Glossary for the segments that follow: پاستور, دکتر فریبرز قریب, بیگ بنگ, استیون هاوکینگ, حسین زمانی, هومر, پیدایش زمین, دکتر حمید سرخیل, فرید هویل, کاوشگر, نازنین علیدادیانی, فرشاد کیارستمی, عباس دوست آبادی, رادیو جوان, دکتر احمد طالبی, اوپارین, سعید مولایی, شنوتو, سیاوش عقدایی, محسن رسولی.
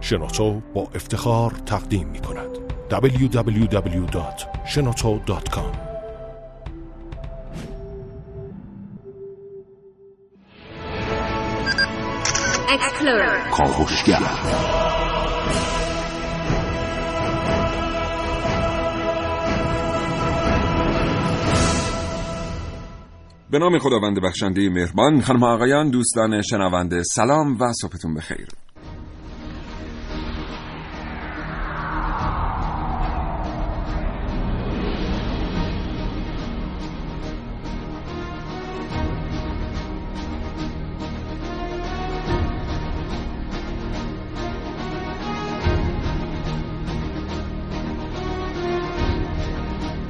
شنوتو با افتخار تقدیم می کند www.shenoto.com. کاوشگر به نام خداوند بخشنده مهربان. خانم و آقایان، دوستان شنونده، سلام و صبحتون بخیر.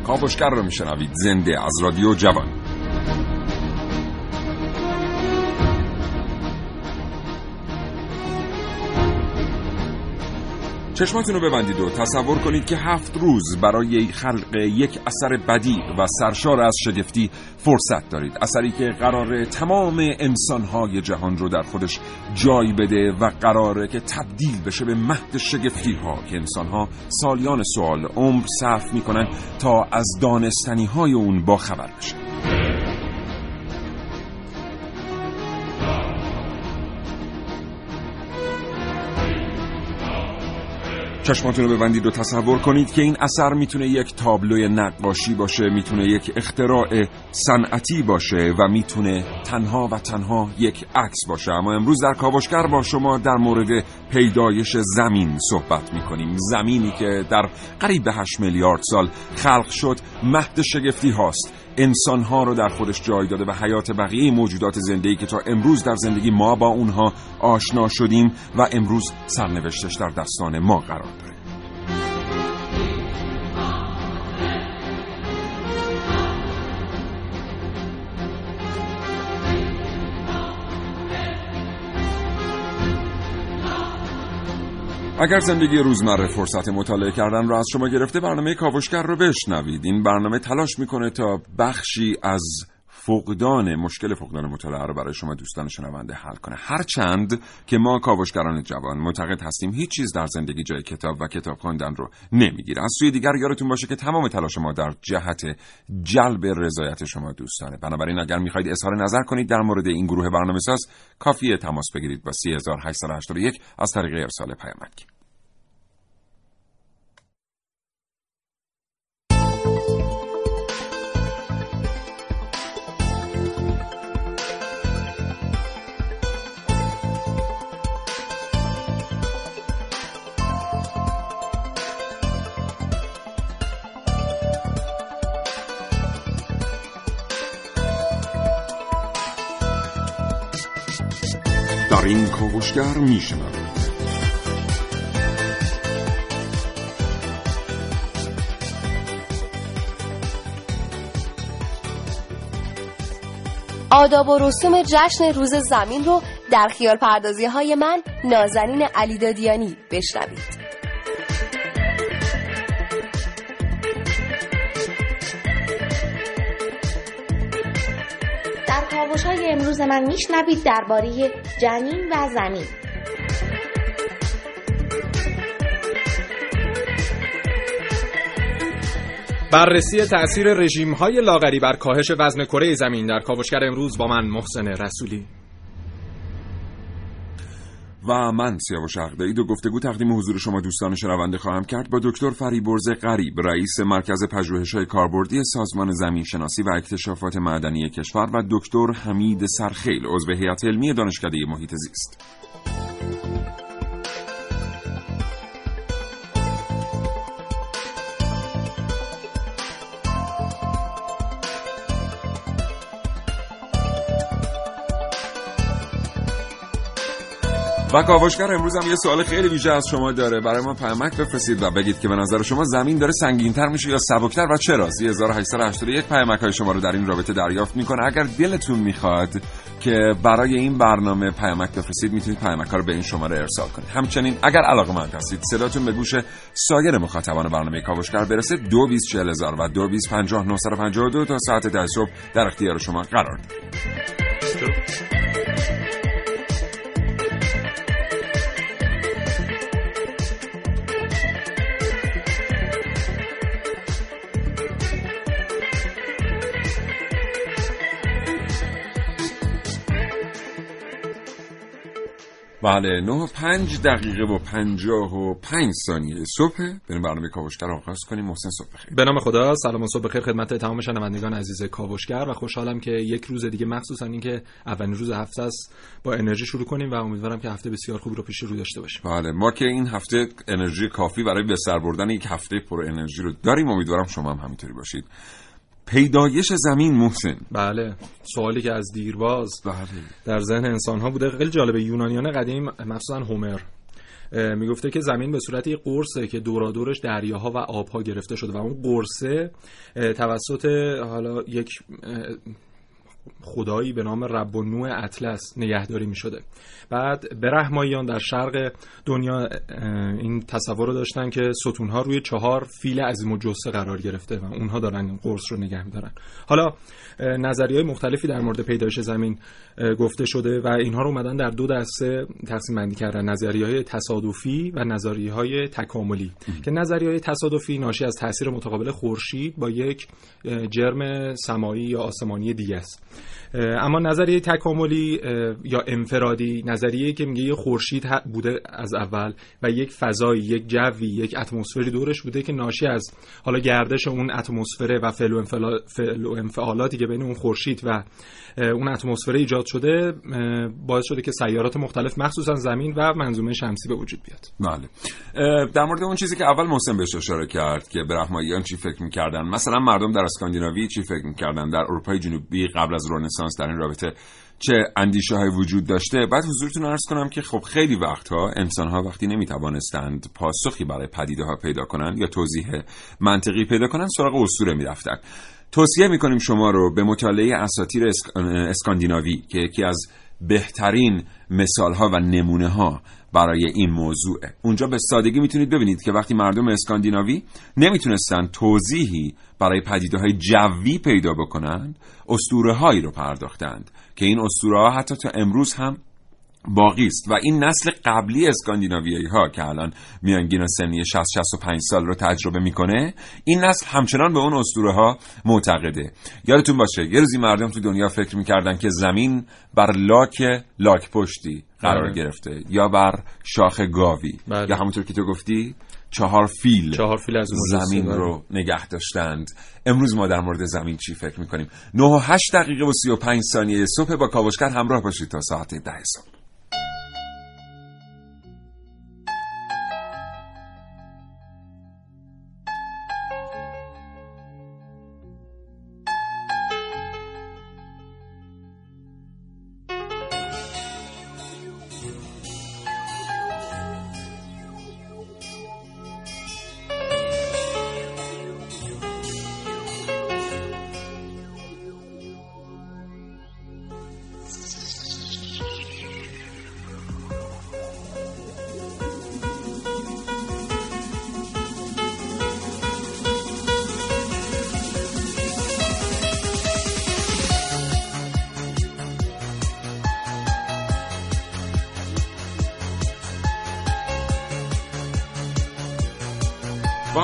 کاوشگر رو میشنوید زنده از رادیو جوان. چشماتون رو ببندید و تصور کنید که 7 روز برای خلق یک اثر بدیع و سرشار از شگفتی فرصت دارید. اثری که قراره تمام انسان‌های جهان رو در خودش جای بده و قراره که تبدیل بشه به مهد شگفتی‌ها که انسان‌ها سالیان سوال عمر صرف می‌کنن تا از دانستنی‌های اون با خبر بشن. چشماتون رو ببندید و تصور کنید که این اثر میتونه یک تابلوی نقاشی باشه، میتونه یک اختراع صنعتی باشه و میتونه تنها و تنها یک عکس باشه. اما امروز در کاوشگر با شما در مورد پیدایش زمین صحبت میکنیم. زمینی که در قریب به 8 میلیارد سال خلق شد، مهد شگفتی هاست، انسانها رو در خودش جای داده و حیات بقیه موجودات زنده‌ای که تا امروز در زندگی ما با اونها آشنا شدیم و امروز سرنوشتش در دستان ما قرار داره. اگر زندگی روزمره فرصت مطالعه کردن را از شما گرفته، برنامه کاوشگر رو بشنوید. این برنامه تلاش میکنه تا بخشی از مشکل فقدان مطالعه رو برای شما دوستان شنونده حل کنه. هرچند که ما کاوشگران جوان معتقد هستیم هیچ چیز در زندگی جای کتاب و کتاب خواندن رو نمیگیره. از سوی دیگر یادتون باشه که تمام تلاش ما در جهت جلب رضایت شما دوستانه. بنابراین اگر میخواید اظهار نظر کنید در مورد این گروه برنامه‌ساز، کافیه تماس بگیرید با 3881 از طریق ارسال پیامک. در این کاوشگر میشنوید آداب و رسوم جشن روز زمین رو در خیال پردازی های من، نازنین علیدادیانی، بشنوید. کاوش‌های امروز من میشنوید درباره جنین و زمین. بررسی تأثیر رژیم‌های لاغری بر کاهش وزن کره زمین در کاوشگر امروز با من، محسن رسولی. و من سیاوش عقدایی دو گفتگو تقدیم حضور شما دوستان شنونده خواهم کرد با دکتر فریبرز قریب، رئیس مرکز پژوهش‌های کاربردی سازمان زمین‌شناسی و اکتشافات معدنی کشور، و دکتر حمید سرخیل، عضو هیئت علمی دانشکده محیط زیست. و کاوشگر امروز هم یه سوال خیلی ویژه از شما داره. برای ما پیامک بفرستید و بگید که به نظر شما زمین داره سنگین‌تر میشه یا سبک‌تر و چرا. 3881 پیامک‌های شما رو در این رابطه دریافت می‌کنه. اگر دلتون می‌خواد که برای این برنامه پیامک بفرستید، می‌تونید پیامک‌ها رو به این شماره ارسال کنید. همچنین اگر علاقه‌مند هستید صداتون به گوش سایر مخاطبان برنامه کاوشگر برسه، 224000 و 225952 تا ساعت 10 صبح در اختیار شما قرار داره. بله 9:05:55 صبح بریم برنامه کاوشگر رو آغاز کنیم. محسن صبح بخیر. به نام خدا. سلام و صبح بخیر خدمت تمام شنوندگان عزیز کاوشگر و خوشحالم که یک روز دیگه مخصوصا این که اولین روز هفته است با انرژی شروع کنیم و امیدوارم که هفته بسیار خوبی رو پیش رو داشته باشیم. بله ما که این هفته انرژی کافی برای به سر بردن یک هفته پر انرژی رو داریم، امیدوارم شما هم همینطوری باشید. پیدایش زمین محسن. بله سوالی که از دیرباز در ذهن انسان‌ها بوده. خیلی جالبه، یونانیان قدیم مخصوصا هومر میگفته که زمین به صورت یک قرصه که دورادورش دریاها و آبها گرفته شده و اون قرصه توسط حالا یک خدایی به نام رب و نوع اطلس نگهداری می شده. بعد برهماییان در شرق دنیا این تصور رو داشتن که ستونها روی 4 فیل عظیم الجثه قرار گرفته و اونها دارن قرص رو نگه می دارن. حالا نظریه‌های مختلفی در مورد پیدایش زمین گفته شده و اینها رو اومدن در 2 دسته تقسیم بندی کردن: نظریه‌های تصادفی و نظریه‌های تکاملی که نظریه‌های تصادفی ناشی از تاثیر متقابل خورشید با یک جرم سمایی یا آسمانی دیگه است. اما نظریه تکاملی یا انفرادی نظریه‌ای که میگه یه خورشید بوده از اول و یک فضایی، یک جوی، یک اتمسفری دورش بوده که ناشی از حالا گردش اون اتمسفره و فعل و انفعالاتی که بین اون خورشید و اون اتمسفر ایجاد شده باعث شده که سیارات مختلف مخصوصا زمین و منظومه شمسی به وجود بیاد. بله در مورد اون چیزی که اول محسن بهش اشاره کرد که برهماییان چی فکر می‌کردن، مثلا مردم در اسکاندیناوی چی فکر می‌کردن، در اروپای جنوبی قبل از رنسانس در این رابطه چه اندیشه‌های وجود داشته. بعد حضورتون عرض کنم که خب خیلی وقتها انسان‌ها وقتی نمی‌توانستند پاسخی برای پدیده‌ها پیدا کنند یا توضیح منطقی پیدا کنند سراغ اسطوره می‌رفتن. توصیه می‌کنیم شما رو به مطالعه اساطیر اسکاندیناوی که یکی از بهترین مثال‌ها و نمونه‌ها برای این موضوع. اونجا به سادگی میتونید ببینید که وقتی مردم اسکاندیناوی نمیتونستن توضیحی برای پدیده‌های جوی پیدا بکنن، اسطوره‌هایی رو پرداختند که این اسطوره‌ها حتی تا امروز هم باقی است و این نسل قبلی اسکاندیناویایی‌ها که الان میانگین سنی 60-65 سال رو تجربه میکنه، این نسل همچنان به اون اسطوره‌ها معتقده. یادتون باشه یه روزی مردم تو دنیا فکر میکردن که زمین بر لاک پشتی قرار گرفته یا بر شاخ گاوی یا همونطور که تو گفتی 4 فیل از زمین رو نگه داشتند. امروز ما در مورد زمین چی فکر می‌کنیم؟ 9:08:35 صبح با کاوشگر همراه باشید تا ساعت 10 صبح.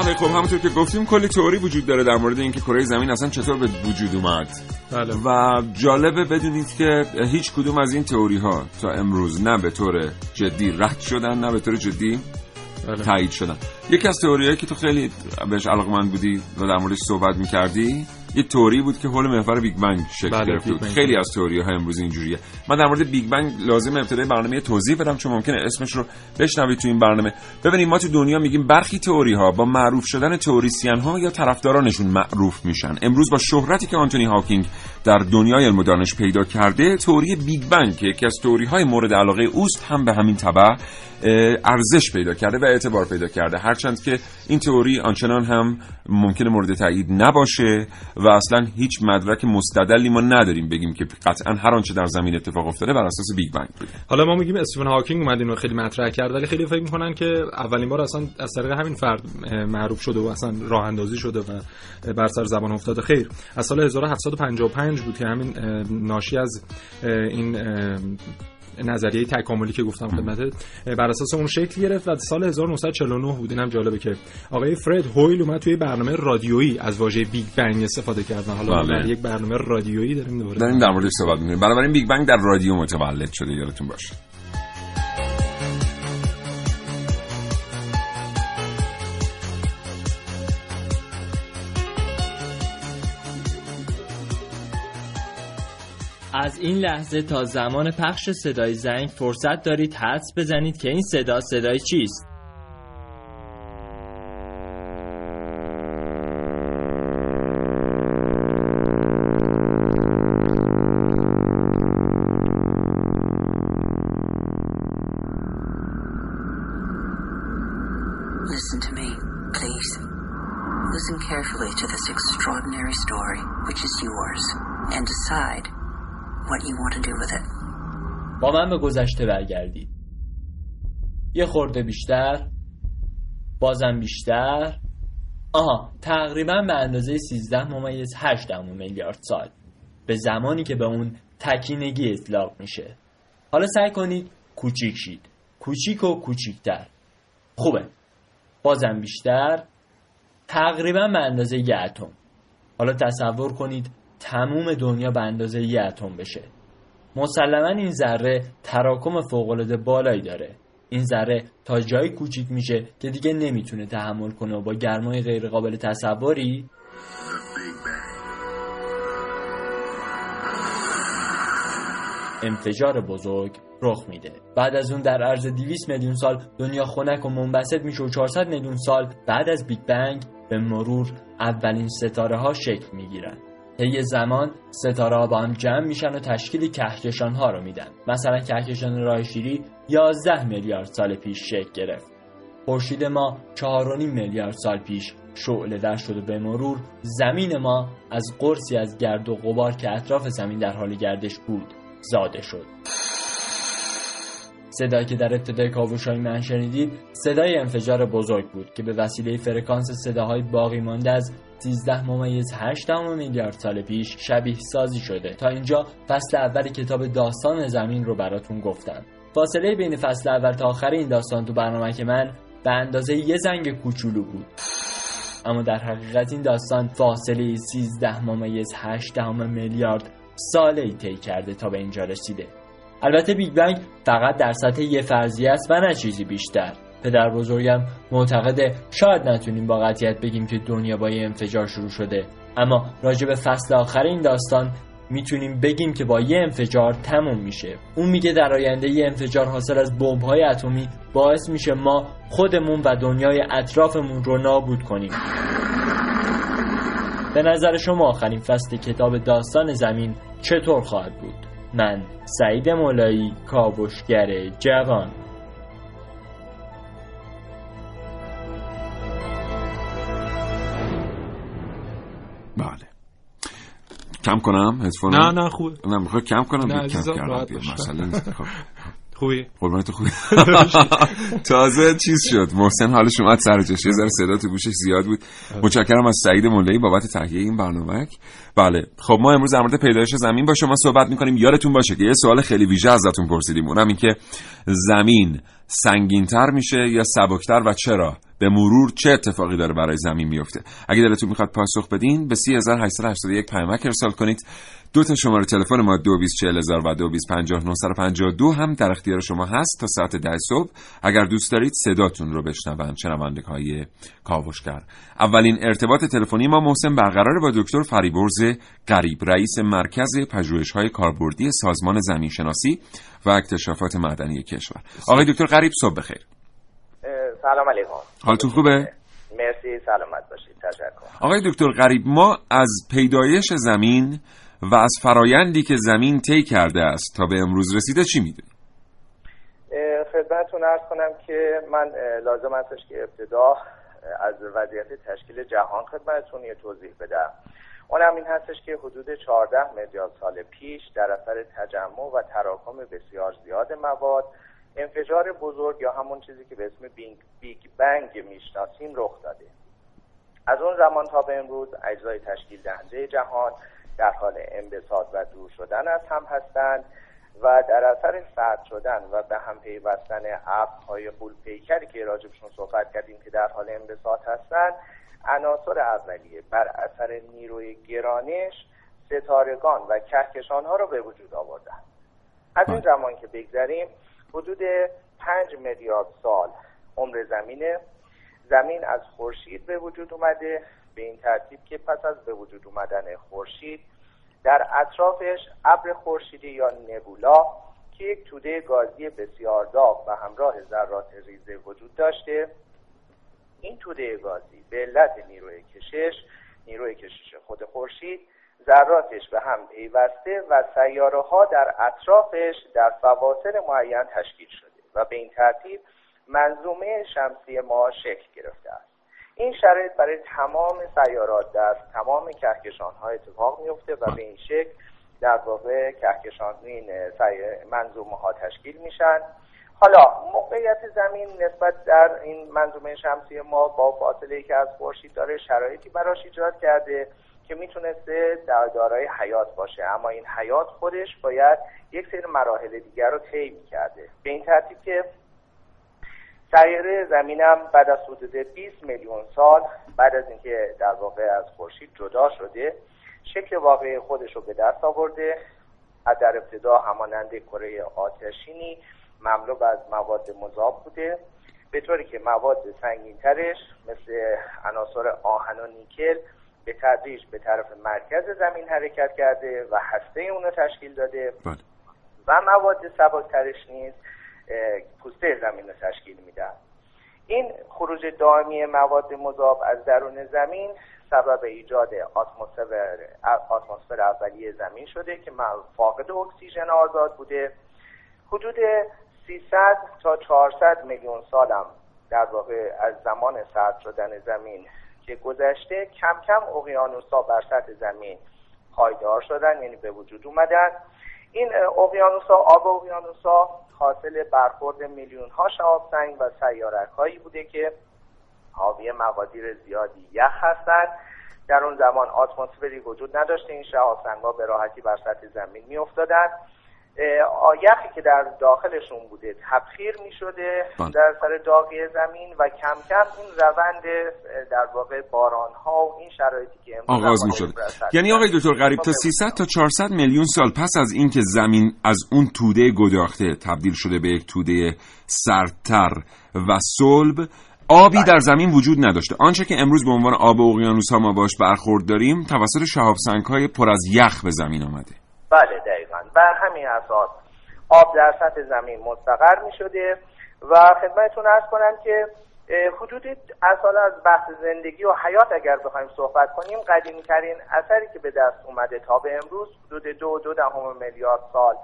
بله خب همونطور که گفتیم کلی تئوری وجود داره در مورد اینکه کره زمین اصلا چطور به وجود اومد. بله. و جالبه بدونید که هیچ کدوم از این تئوری ها تا امروز نه به طور جدی رد شدن نه به طور جدی تایید شدن. یکی از تئوریایی که تو خیلی بهش علاقه‌مند بودی و در موردش صحبت می‌کردی یه تئوری بود که حول محور بیگ بنگ شکل گرفت. بله، خیلی از تئوری‌ها امروز اینجوریه. من در مورد بیگ بنگ لازم ابتدای برنامه توضیح بدم چون ممکنه اسمش رو بشنوید تو این برنامه. ببینید ما تو دنیا میگیم برخی تئوری‌ها با معروف شدن تئوریسین‌ها یا طرفدارانشون معروف میشن. امروز با شهرتی که آنتونی هاوکینگ در دنیای علم دانش پیدا کرده، تئوری بیگ بنگ که یکی از تئوری‌های مورد علاقه اوست هم به همین تبع ارزش پیدا کرده و اعتبار پیدا کرده، هرچند که این تئوری آنچنان هم ممکنه مورد تایید نباشه و اصلا هیچ مدرک مستدلی ما نداریم بگیم که قطعا هر آنچه در زمین اتفاق افتاده بر اساس بیگ بنگ بوده. حالا ما میگیم استیون هاوکینگ اومد اینو خیلی مطرح کرد ولی خیلی فکر میکنن که اولین بار اصلا از طریق همین فرد معروف شده و اصلا راه اندازی شده و بر سر زبان افتاده. خیر، از سال 1755 بود که همین ناشی از این نظریه تکاملی که گفتم خدمتت بر اساس اون شکل گرفت و سال 1949 بود. اینم جالبه که آقای فرید هویل اومد توی برنامه رادیویی از واژه بیگ بنگ استفاده کردن. حالا ما در یک برنامه رادیویی داریم در موردش صحبت می‌کنیم. بنابراین بیگ بنگ در رادیو متولد شده، یادتون باشه. از این لحظه تا زمان پخش صدای زنگ فرصت دارید حدس بزنید که این صدا صدای چیست. با من به گذشته برگردید. یه خورده بیشتر، بازم بیشتر. آها، تقریبا به اندازه 13.8 میلیارد سال به زمانی که به اون تکینگی اطلاق میشه. حالا سعی کنید کوچیک شید، کوچیک و کوچیکتر. خوبه، بازم بیشتر، تقریبا به اندازه 1 اتم. حالا تصور کنید تموم دنیا به اندازه 1 اتم بشه. مسلماً این ذره تراکم فوق‌العاده بالایی داره. این ذره تا جایی کوچیک میشه که دیگه نمیتونه تحمل کنه و با گرمای غیر قابل تصوری انفجار بزرگ رخ میده. بعد از اون در عرض 200 میلیون سال دنیا خنک و منبسط میشه و 400 میلیون سال بعد از بیگ بنگ به مرور اولین ستاره ها شکل میگیرن. طی زمان ستاره‌ها با هم جمع میشن و تشکیل کهکشان‌ها رو میدن. مثلا کهکشان راه شیری 11 میلیارد سال پیش شکل گرفت. خورشید ما 4.5 میلیارد سال پیش شعله‌ور شد و به مرور زمین ما از قرصی از گرد و غبار که اطراف زمین در حال گردش بود زاده شد. صدایی که در ابتدای کاوش‌های من شنیدید صدای انفجار بزرگ بود که به وسیله فرکانس صداهای باقی مانده از 13.8 میلیارد سال پیش شبیه سازی شده. تا اینجا فصل اول کتاب داستان زمین رو براتون گفتم. فاصله بین فصل اول تا آخر این داستان تو برنامه که من به اندازه یه زنگ کوچولو بود، اما در حقیقت این داستان فاصله 13.8 میلیارد ساله‌ای طی کرده تا به اینجا رسیده. البته بیگ بنگ فقط در سطح یه فرضیه است و نه چیزی بیشتر. پدر بزرگم معتقده شاید نتونیم با قطعیت بگیم که دنیا با یه انفجار شروع شده، اما راجع به فصل آخر این داستان میتونیم بگیم که با یه انفجار تموم میشه. اون میگه در آینده یه انفجار حاصل از بمب‌های اتمی باعث میشه ما خودمون و دنیای اطرافمون رو نابود کنیم. به نظر شما آخرین فصل کتاب داستان زمین چطور خواهد بود؟ من سعید مولایی، کاوشگر جوان. بله، کم کنم هدفون؟ نه خوبه. نه میخوام کم کنم، نه عزیزم راحت باش، مسئله نیست. خوبی؟ قربانت، خوبی. تازه چیز شد، محسن حالش اومد سر جاش، یه ذره صدا تو گوشش زیاد بود. متشکرم از سعید مولایی بابت تهیه این برنامه. بله، خب ما امروز در مورد پیدایش زمین با شما صحبت می‌کنیم. یادتون باشه که یه سوال خیلی ویژه ازتون پرسیدیم، اونم این که زمین سنگین‌تر میشه یا سبک‌تر و چرا؟ به مرور چه اتفاقی داره برای زمین میفته؟ اگه دلتون میخواد پاسخ بدین به 30881 پیامک ارسال کنید. دو تا شماره تلفن ما 224000 و 225952 هم در اختیار شما هست تا ساعت 10 صبح اگر دوست دارید صداتون رو بشنوم شنوندگان کاوشگر. اولین ارتباط تلفنی ما محسن برقراره با دکتر فریبرز قریب، رئیس مرکز پژوهش‌های کاربردی سازمان زمین‌شناسی و اکتشافات معدنی کشور. آقای دکتر قریب صبح بخیر. سلام علیکم. حالتون خوبه؟ مرسی، سلامت باشید. تشکر. آقای دکتر قریب، ما از پیدایش زمین و از فرایندی که زمین طی کرده است تا به امروز رسیده چی میدونید؟ خدمتتون عرض کنم که من لازم هستش که ابتدا از وضعیت تشکیل جهان خدمتتون یه توضیح بدم. اونم این هستش که حدود 14 میلیارد سال پیش در اثر تجمع و تراکم بسیار زیاد مواد، انفجار بزرگ یا همون چیزی که به اسم بیگ بنگ میشناسیم رخ داده. از اون زمان تا به امروز اجزای تشکیل دهنده جهان در حال انبساط و دور شدن از هم هستند و در اثر سرد شدن و به هم پیوستن ابرهای غول‌پیکری که راجبشون صحبت کردیم که در حال انبساط هستند، عناصر اولیه بر اثر نیروی گرانش ستارگان و کهکشان‌ها را به وجود آوردند. از این زمان که بگذریم حدود 5 میلیارد سال عمر زمینه. زمین از خورشید به وجود اومده به این ترتیب که پس از به وجود اومدن خورشید در اطرافش ابر خورشیدی یا نبولا که یک توده گازی بسیار داغ و همراه ذرات ریزه وجود داشته. این توده گازی به علت نیروی کشش خود خورشید ذراتش به هم پیوسته و سیاره ها در اطرافش در فواصل معین تشکیل شده و به این ترتیب منظومه شمسی ما شکل گرفته است. این شرایط برای تمام سیارات در تمام کهکشان ها اتفاق میفته و به این شکل در واقع کهکشان این منظومه ها تشکیل میشن. حالا موقعیت زمین نسبت در این منظومه شمسی ما با فاصله که از خورشید داره شرایطی براش ایجاد کرده که میتونسته در دارای حیات باشه، اما این حیات خودش باید یک سری مراحل دیگر رو طی می‌کرده. به این ترتیب که سیاره زمینم بعد از حدود 20 میلیون سال بعد از اینکه در واقع از خورشید جدا شده شکل واقعی خودش رو به دست آورده. در ابتدا همانند کره آتشینی مملو از مواد مذاب بوده، به طوری که مواد سنگین‌ترش مثل عناصر آهن و نیکل به تدریج به طرف مرکز زمین حرکت کرده و هسته اون رو تشکیل داده و مواد سبک‌ترش نیز پوسته زمین رو تشکیل میدن. این خروج دائمی مواد مذاب از درون زمین سبب ایجاد اتمسفر اولیه زمین شده که فاقد اکسیژن آزاد بوده. حدود 300 تا 400 میلیون سال هم در واقع از زمان سرد شدن زمین که گذشته کم کم اقیانوس‌ها بر سطح زمین پایدار شدن، یعنی به وجود اومدن. این اقیانوس‌ها، آب اقیانوس‌ها حاصل برخورد میلیون‌ها شهاب سنگ و سیارک‌هایی بوده که حاوی مقادیر زیادی یخ هستند. در اون زمان اتمسفری وجود نداشته، این شهاب سنگ‌ها به راحتی بر سطح زمین می‌افتادند. یخی که در داخلشون بوده تبخیر می شده در سر داغی زمین و کم کم این روند در واقع باران‌ها و این شرایطی که آغاز می شده. یعنی آقای دکتر قریب تا 300 تا 400 میلیون سال پس از این که زمین از اون توده گداخته تبدیل شده به یک توده سردتر و صلب، آبی در زمین وجود نداشته. آنچه که امروز به عنوان آب اقیانوس‌ها ما باش برخورد داریم توسط شهابسنگ‌های پر از یخ به زمین آمده. بله دقیقاً، بر همین اساس آب در سطح زمین مستقر می شده و خدمتتون عرض کنم که حدود اصلا از بحث زندگی و حیات اگر بخوایم صحبت کنیم، قدیمی‌ترین اثری که به دست اومده تا به امروز حدود 2.2 میلیارد سال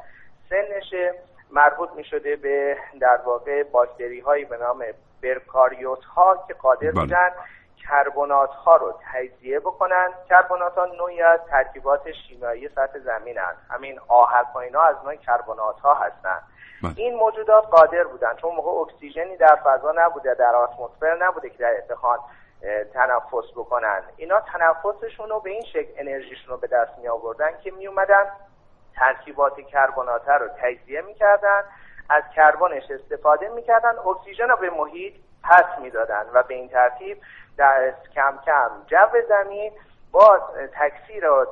سنشه، مربوط می شده به در واقع باکتری هایی به نام پروکاریوت ها که قادر بودن کربنات ها رو تجزیه بکنن. کربنات ها نوعی از ترکیبات شیمیایی سطح زمین هستند. همین آهک و اینا از نوع کربنات ها هستند. این موجودات قادر بودن، چون موقع اکسیژنی در فضا نبوده، در اتمسفر نبوده که در بخوان تنفس بکنن، اینا تنفسشون رو به این شکل انرژیشون رو به دست می آوردن که می اومدن ترکیبات کربنات ها رو تجزیه میکردن، از کربنش استفاده میکردن، اکسیژن رو به محیط پس میدادن و به این ترتیب در کم کم جو زمین با تکثیر و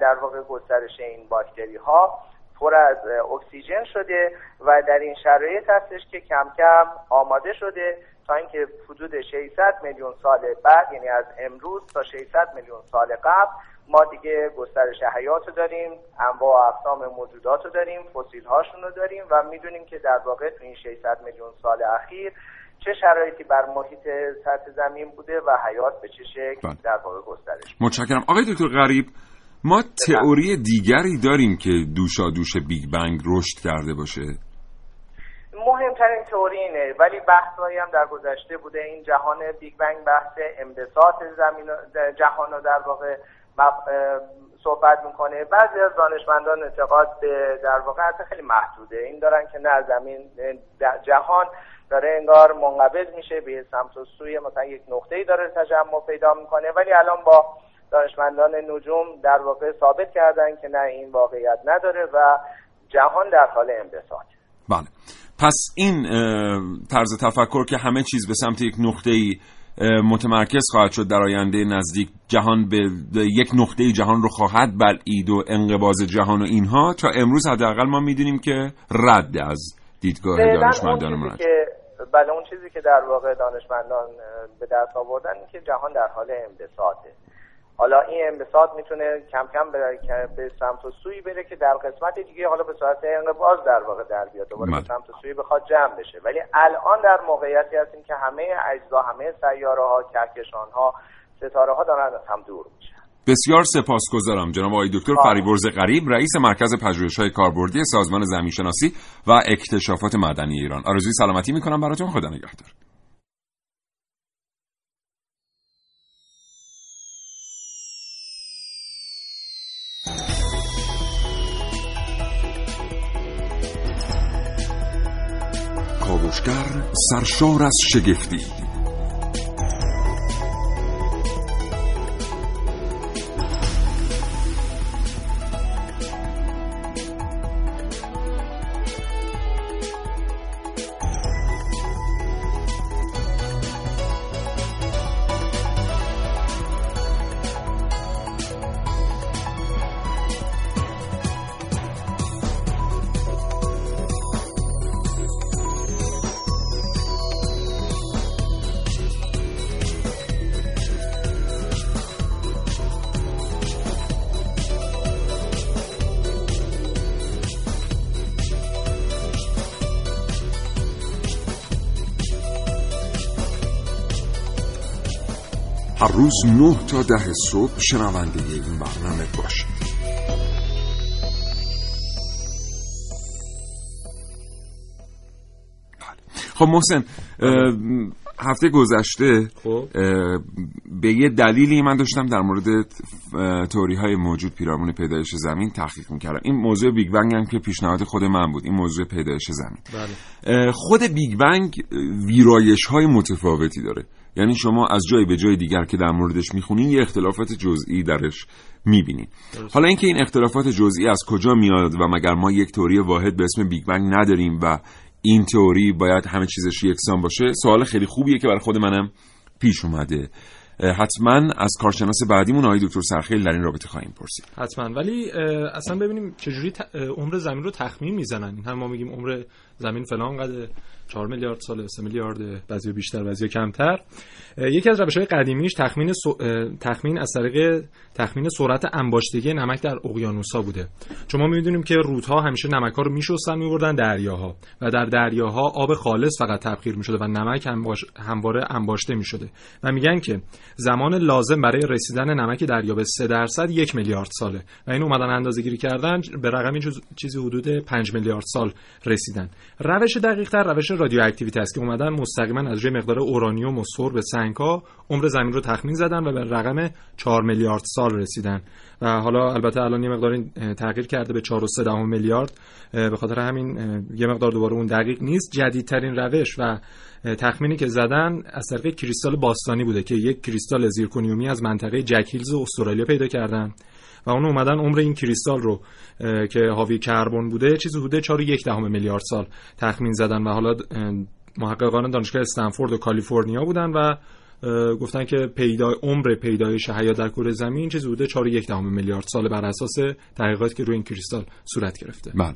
در واقع گسترش این باکتری ها پر از اکسیژن شده و در این شرایط هستش که کم کم آماده شده تا اینکه حدود 600 میلیون سال بعد، یعنی از امروز تا 600 میلیون سال قبل، ما دیگه گسترش حیات رو داریم، انواع و اقسام موجودات رو داریم، فسیل هاشون رو داریم و میدونیم که در واقع تو این 600 میلیون سال اخیر چه شرایطی بر محیط سطح زمین بوده و حیات به چه شکل در واقع گسترش. متشکرم آقای دکتر قریب. ما تئوری دیگری داریم که دوشادوش بیگ بنگ رشد کرده باشه؟ مهمترین تئوری اینه، ولی بحثایی هم در گذشته بوده. این جهان بیگ بنگ بحث انبساط زمین جهان رو در واقع صحبت میکنه. بعضی از دانشمندان اعتقاد به در واقع حتی خیلی محدوده این دارن که نه، زمین جهان داره انگار منقبض میشه به سمت و سوی، مثلا یک نقطه‌ای داره تجمع پیدا میکنه، ولی الان با دانشمندان نجوم در واقع ثابت کردن که نه، این واقعیت نداره و جهان در حال انبساط. بله، پس این طرز تفکر که همه چیز به سمت یک نقطه‌ای متمرکز خواهد شد در آینده نزدیک، جهان به یک نقطه جهان رو خواهد بلعید و انقباض جهان و اینها، تا امروز حداقل ما میدونیم که رد از دیدگاه دانشمندان ما که بله، اون چیزی که در واقع دانشمندان به دست آوردن که جهان در حال انبساطه حالا این انبساط میتونه کم کم به سمت و سوی بره که در قسمت دیگه حالا به صورت انقباض در واقع در بیاد، دوباره به سمت و سوی بخواد جمع بشه. ولی الان در موقعیتی هستیم که همه اجزا، همه سیاره ها، کهکشان ها، ستاره ها دارن از هم دور میشن. بسیار سپاسگزارم جناب آقای دکتر فریبرز قریب، رئیس مرکز پژوهش‌های کاربردی سازمان زمین‌شناسی و اکتشافات معدنی ایران. آرزوی سلامتی می‌کنم براتون، خدا نگهدار. کاوشگر سرشار از شگفتی. هر روز 9 تا 10 صبح شنونده این برنامه باشید. خب محسن، هفته گذشته به یه دلیلی من داشتم در مورد تئوری‌های موجود پیرامون پیدایش زمین تحقیق می‌کردم. این موضوع بیگ بنگ هم که پیشنهاد خود من بود، این موضوع پیدایش زمین. بله. خود بیگ بنگ ویرایش‌های متفاوتی داره، یعنی شما از جای به جای دیگر که در موردش میخونین یه اختلافات جزئی درش میبینین. حالا اینکه این اختلافات جزئی از کجا میاد و مگر ما یک تئوری واحد به اسم بیگ بنگ نداریم و این تئوری باید همه چیزش یکسان باشه، سوال خیلی خوبیه که برای خود منم پیش اومده. حتما از کارشناس بعدیمون آقای دکتر سرخیل در این رابطه خواهیم پرسید. حتما. ولی اصلا ببینیم چجوری عمر زمین رو تخمین میزنن. این هم ما میگیم عمر زمین فلان قد 4 میلیارد سال، 3 میلیارد، بعضی بیشتر بعضی کمتر. یکی از روش‌های قدیمیش تخمین از طریق تخمین سرعت انباشتگی نمک در اقیانوس‌ها بوده. چون ما می‌دونیم که رودها همیشه نمک‌ها رو می‌شستن می‌بردن دریاها و در دریاها آب خالص فقط تبخیر می‌شده و نمک همواره انباشته می‌شده. و میگن که زمان لازم برای رسیدن نمک دریا به 3% 1 میلیارد ساله و این اومدن اندازه‌گیری کردن به رقم چیزی حدود 5 میلیارد سال رسیدن. روش دقیق‌تر روش رادیواکتیویته است که اومدن مستقیما از روی مقدار اورانیوم و سرب سنگ‌ها عمر زمین رو تخمین زدن و به رقم 4 میلیارد سال رسیدن. و حالا البته الان یه مقدار این تغییر کرده به 4.3 میلیارد، به خاطر همین یه مقدار دوباره اون دقیق نیست. جدیدترین روش و تخمینی که زدن از طریق کریستال باستانی بوده که یک کریستال زیرکونیومی از منطقه جک هیلز استرالیا پیدا کردن و اون اومدن عمر این کریستال رو که حاوی کربن بوده چیزی بوده 4.1 میلیارد سال تخمین زدن. و حالا محققان دانشگاه استنفورد و کالیفرنیا بودن و گفتن که عمر پیدایش حیات در کره زمین چیزی بوده 4.1 میلیارد سال بر اساس تحقیقاتی که روی این کریستال صورت گرفته. بله.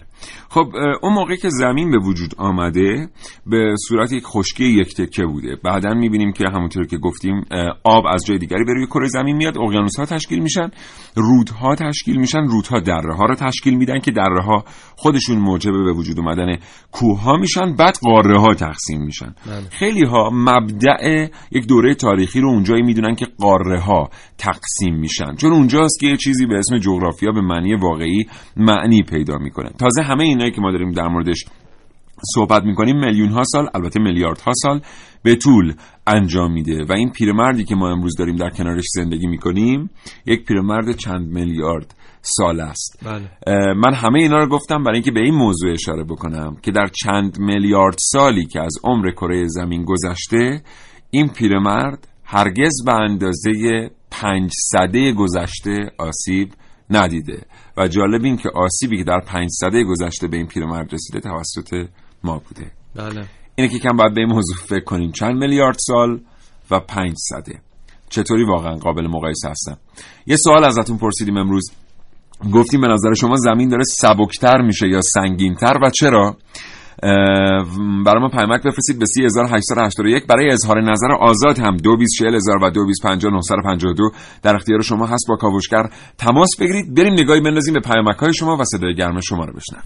خب اون موقعی که زمین به وجود آمده به صورت یک خشکی یک تکه بوده. بعداً می‌بینیم که همونطور که گفتیم آب از جای دیگری به روی کره زمین میاد، اقیانوس‌ها تشکیل میشن، رودها تشکیل میشن، رودها دره‌ها رو تشکیل میدن که دره‌ها خودشون موجب به وجود آمدن کوه‌ها میشن، بعد قاره‌ها تقسیم میشن. بله. خیلی‌ها مبدأ یک دوره تاریخی رو اونجایی میدونن که قاره ها تقسیم میشن، چون اونجاست که یه چیزی به اسم جغرافیا به معنی واقعی معنی پیدا میکنه. تازه همه اینایی که ما داریم در موردش صحبت میکنیم میلیون ها سال، البته میلیارد ها سال به طول انجام میده و این پیرمردی که ما امروز داریم در کنارش زندگی میکنیم یک پیرمرد چند میلیارد سال است. بله. من همه اینا رو گفتم برای اینکه به این موضوع اشاره بکنم که در چند میلیارد سالی که از عمر کره زمین گذشته این پیرمرد هرگز به اندازه 5 سده گذشته آسیب ندیده و جالب این که آسیبی که در 5 سده گذشته به این پیرمرد رسیده توسط ما بوده. بله. اینه که کم باید به این موضوع فکر کنیم، چند میلیارد سال و 5 سده چطوری واقعا قابل مقایسه هستن. یه سوال ازتون پرسیدیم امروز، گفتیم به نظر شما زمین داره سبکتر میشه یا سنگینتر و چرا؟ برای ما پیامک بفرستید به 3881. برای اظهار نظر آزاد هم 224000 و 225952 در اختیار شما هست. با کاوشگر تماس بگیرید. بریم نگاهی بندازیم به پیامک‌های شما و صدای گرم شما رو بشنویم.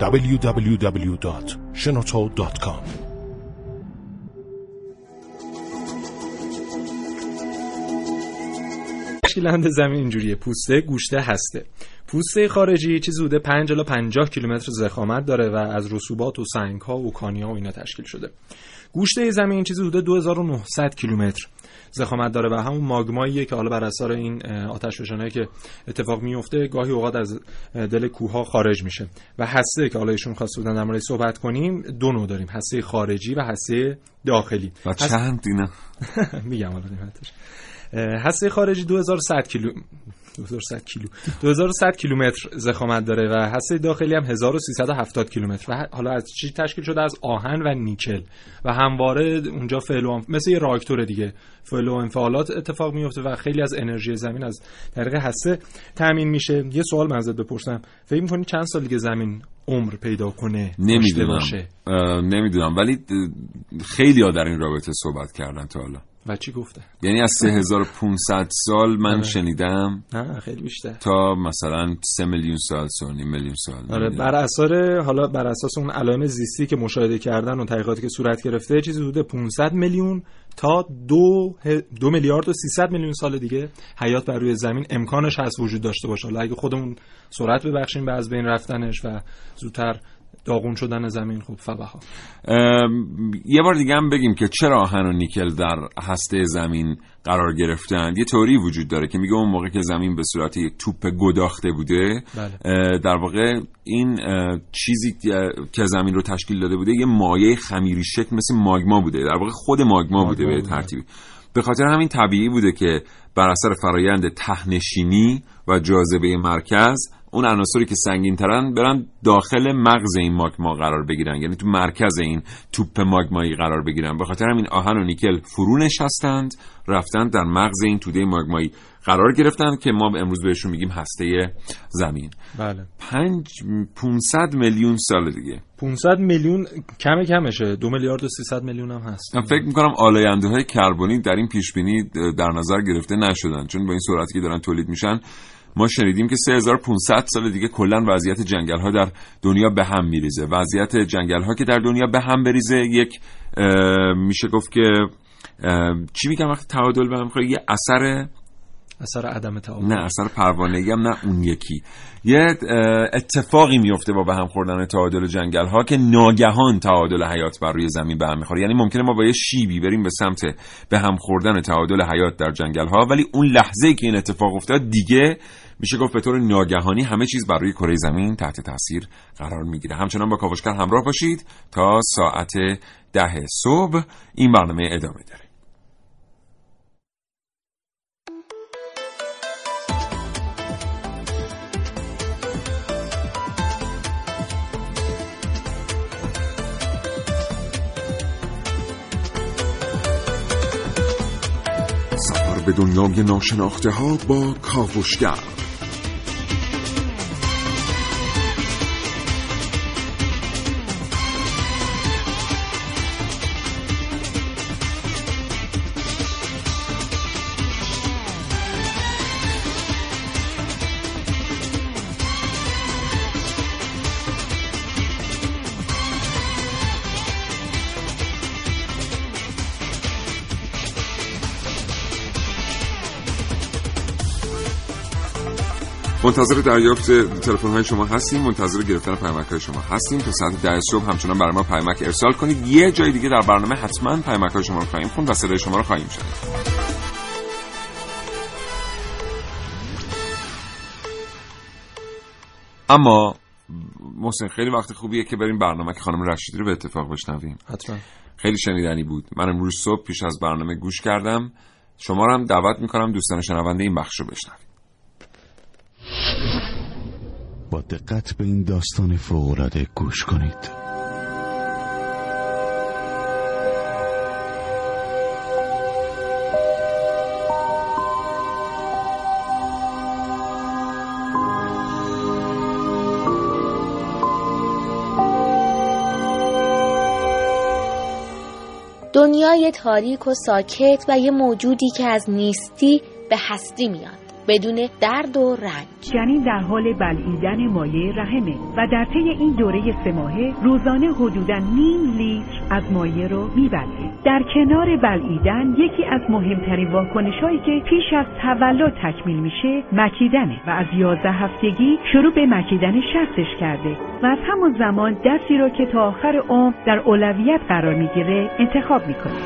www.shenoto.com شیلند زمین اینجوریه، پوسته گوشته هسته. پوسته خارجی چیزی حدود 5 تا 50 کیلومتر ضخامت داره و از رسوبات و سنگ‌ها و کانیا و اینا تشکیل شده. گوشته زمین چیزی حدود 2900 کیلومتر ضخامت داره و همون ماگماییه که حالا بر اثر این آتشفشان‌هایی که اتفاق میفته گاهی اوقات از دل کوه‌ها خارج میشه. و هسته که حالا ایشون خواست بودن در موردش صحبت کنیم، دو نوع داریم، هسته خارجی و هسته داخلی. و چند دینا میگم حالا قیمتش. هسته خارجی 2100 کیلومتر ضخامت داره و هسته داخلی هم 1370 کیلومتر. و حالا از چی تشکیل شده؟ از آهن و نیکل و همواره اونجا مثل یه راکتور دیگه فعل و انفعالات اتفاق میفته و خیلی از انرژی زمین از طریق هسته تامین میشه. یه سوال من ازت بپرسم، فکر می‌کنی چند سال دیگه زمین عمر پیدا کنه؟ نمیدونم ولی خیلی‌ها در این رابطه صحبت کردن تا حالا. و چی گفته؟ یعنی از 3500 سال من شنیدم، نه خیلی بیشتر، تا مثلا 3 میلیون سال، 3.5 میلیون سال. آره، بر اساس اون علائم زیستی که مشاهده کردن و تحقیقاتی که صورت گرفته چیزی حدود 500 میلیون تا 2.3 میلیارد سال دیگه حیات بر روی زمین امکانش هست وجود داشته باشه. حالا اگه خودمون سرعت ببخشیم به از بین رفتنش و زودتر داغون شدن زمین، خوب فبها. یه بار دیگه هم بگیم که چرا آهن و نیکل در هسته زمین قرار گرفتند. یه تئوری وجود داره که میگه اون موقع که زمین به صورت یک توپ گداخته بوده، بله، در واقع این چیزی که زمین رو تشکیل داده بوده یه مایع خمیری شکل مثل ماگما بوده، در واقع خود ماگما بوده به ترتیبی. به خاطر همین طبیعی بوده که بر اثر فرایند ته‌نشینی و جاذبه مرکز اون عناصری که سنگین‌ترن برن داخل مغز این ماگما قرار بگیرن، یعنی تو مرکز این توپ ماگمایی قرار بگیرن. به خاطر همین آهن و نیکل فرو نشستند، رفتن در مغز این توده ماگمایی قرار گرفتن که ما امروز بهشون میگیم هسته زمین. بله. 500 میلیون سال دیگه. 500 میلیون کمه، کمشه 2.3 میلیارد هم هست. من فکر می‌کنم آلاینده‌های کربنی در این پیشبینی در نظر گرفته نشدن، چون با این سرعتی که دارن تولید میشن ما شنیدیم که 3500 سال دیگه کلا وضعیت جنگل‌ها در دنیا به هم می‌ریزه. وضعیت جنگل‌ها که در دنیا به هم بریزه یک میشه گفت که چی میگم وقتی تعادل به هم می‌خوره، یه اثر عدم تعادل، نه اثر پروانه‌ای هم نه اون یکی، یه اتفاقی میفته با به هم خوردن تعادل جنگل‌ها که ناگهان تعادل حیات بر روی زمین به هم می‌خوره. یعنی ممکنه ما با یه شیبی بریم به سمت به هم خوردن تعادل حیات در جنگل‌ها، ولی اون لحظه‌ای که این اتفاق افتاد دیگه میشه گفت به طور ناگهانی همه چیز بر روی کره زمین تحت تاثیر قرار میگیره. همچنان با کاوشگر همراه باشید تا ساعت 10 صبح. این برنامه ادامه داره. سفر به دنیای ناشناخته ها با کاوشگر. منتظر دریافت تلفن‌های شما هستیم، منتظر گرفتن پیامک‌های شما هستیم. تا ساعت 10 صبح همچنان برای ما پیامک ارسال کنید. یه جای دیگه در برنامه حتما پیامک‌های شما رو خواهیم خوند و صدای شما رو خواهیم شنید. اما محسن، خیلی وقت خوبیه که بریم برنامه که خانم رشیدی رو به اتفاق بشنویم. حتما خیلی شنیدنی بود. من امروز صبح پیش از برنامه گوش کردم. شما رو هم دعوت می‌کنم دوستان شنونده این بخش رو بشنوید. با دقت به این داستان فوق‌العاده گوش کنید. دنیای تاریک و ساکت و یه موجودی که از نیستی به هستی میاد، بدون درد و رنج، یعنی در حال بلعیدن مایع رحمه و در طی این دوره 3 ماهه روزانه حدوداً نیم لیتر از مایع رو میبلعه. در کنار بلعیدن یکی از مهمترین واکنش‌هایی که پیش از تولد تکمیل میشه مکیدنه و از 11 هفتگی شروع به مکیدن شخصش کرده و از همون زمان دستی رو که تا آخر عمر در اولویت قرار میگیره انتخاب میکنه.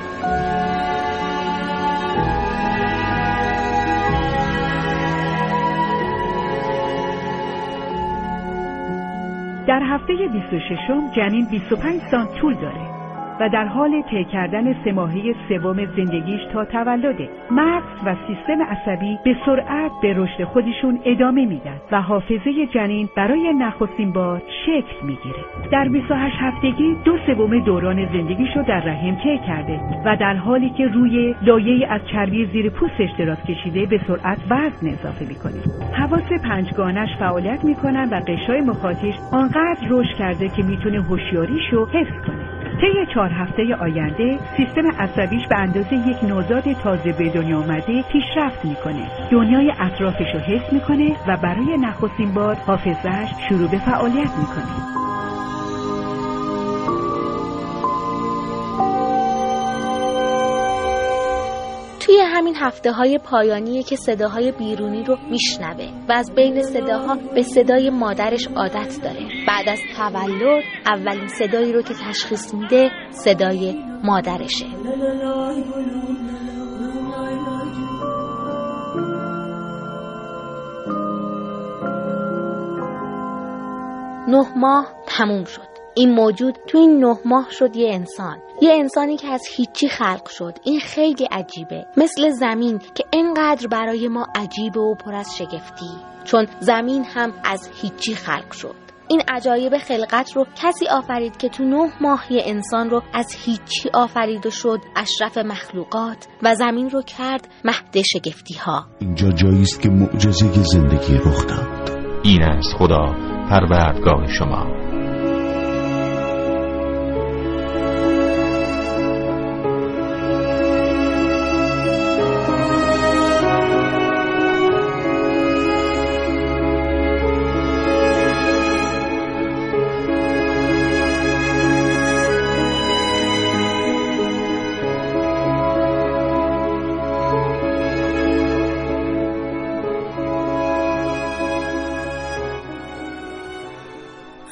در هفته 26 جنین 25 سانت طول داره و در حال طی کردن 3 ماهه سوم زندگیش تا تولده. مغز و سیستم عصبی به سرعت به رشد خودشون ادامه میدن و حافظه جنین برای نخستین بار شکل میگیره. در 28 هفتگی 2/3 دوران زندگیشو در رحم طی کرده و در حالی که روی لایه‌ای از چربی زیر پوستش دراز کشیده به سرعت وزن اضافه میکنه. حواس 5 گانه‌اش فعالیت میکنن و قشرهای مخاطیش آنقدر رشد کرده که میتونه هوشیاریشو حفظ کنه. طی 4 هفته آینده سیستم عصبیش به اندازه یک نوزاد تازه به دنیا آمده پیشرفت میکنه. دنیای اطرافش رو حس میکنه و برای نخستین بار حافظه‌اش شروع به فعالیت میکنه. توی همین هفته‌های پایانیه که صداهای بیرونی رو میشنوه و از بین صداها به صدای مادرش عادت داره. بعد از تولد اولین صدایی رو که تشخیص میده صدای مادرشه. نه ماه تموم شد. این موجود تو این 9 ماه شد یه انسان، یه انسانی که از هیچی خلق شد. این خیلی عجیبه، مثل زمین که انقدر برای ما عجیبه و پر از شگفتی، چون زمین هم از هیچی خلق شد. این عجایب خلقت رو کسی آفرید که تو 9 ماه یه انسان رو از هیچی آفرید و شد اشرف مخلوقات و زمین رو کرد مهد شگفتی ها. اینجا جایی است که معجزه زندگی رخ داد. این است خدا پروردگار شما.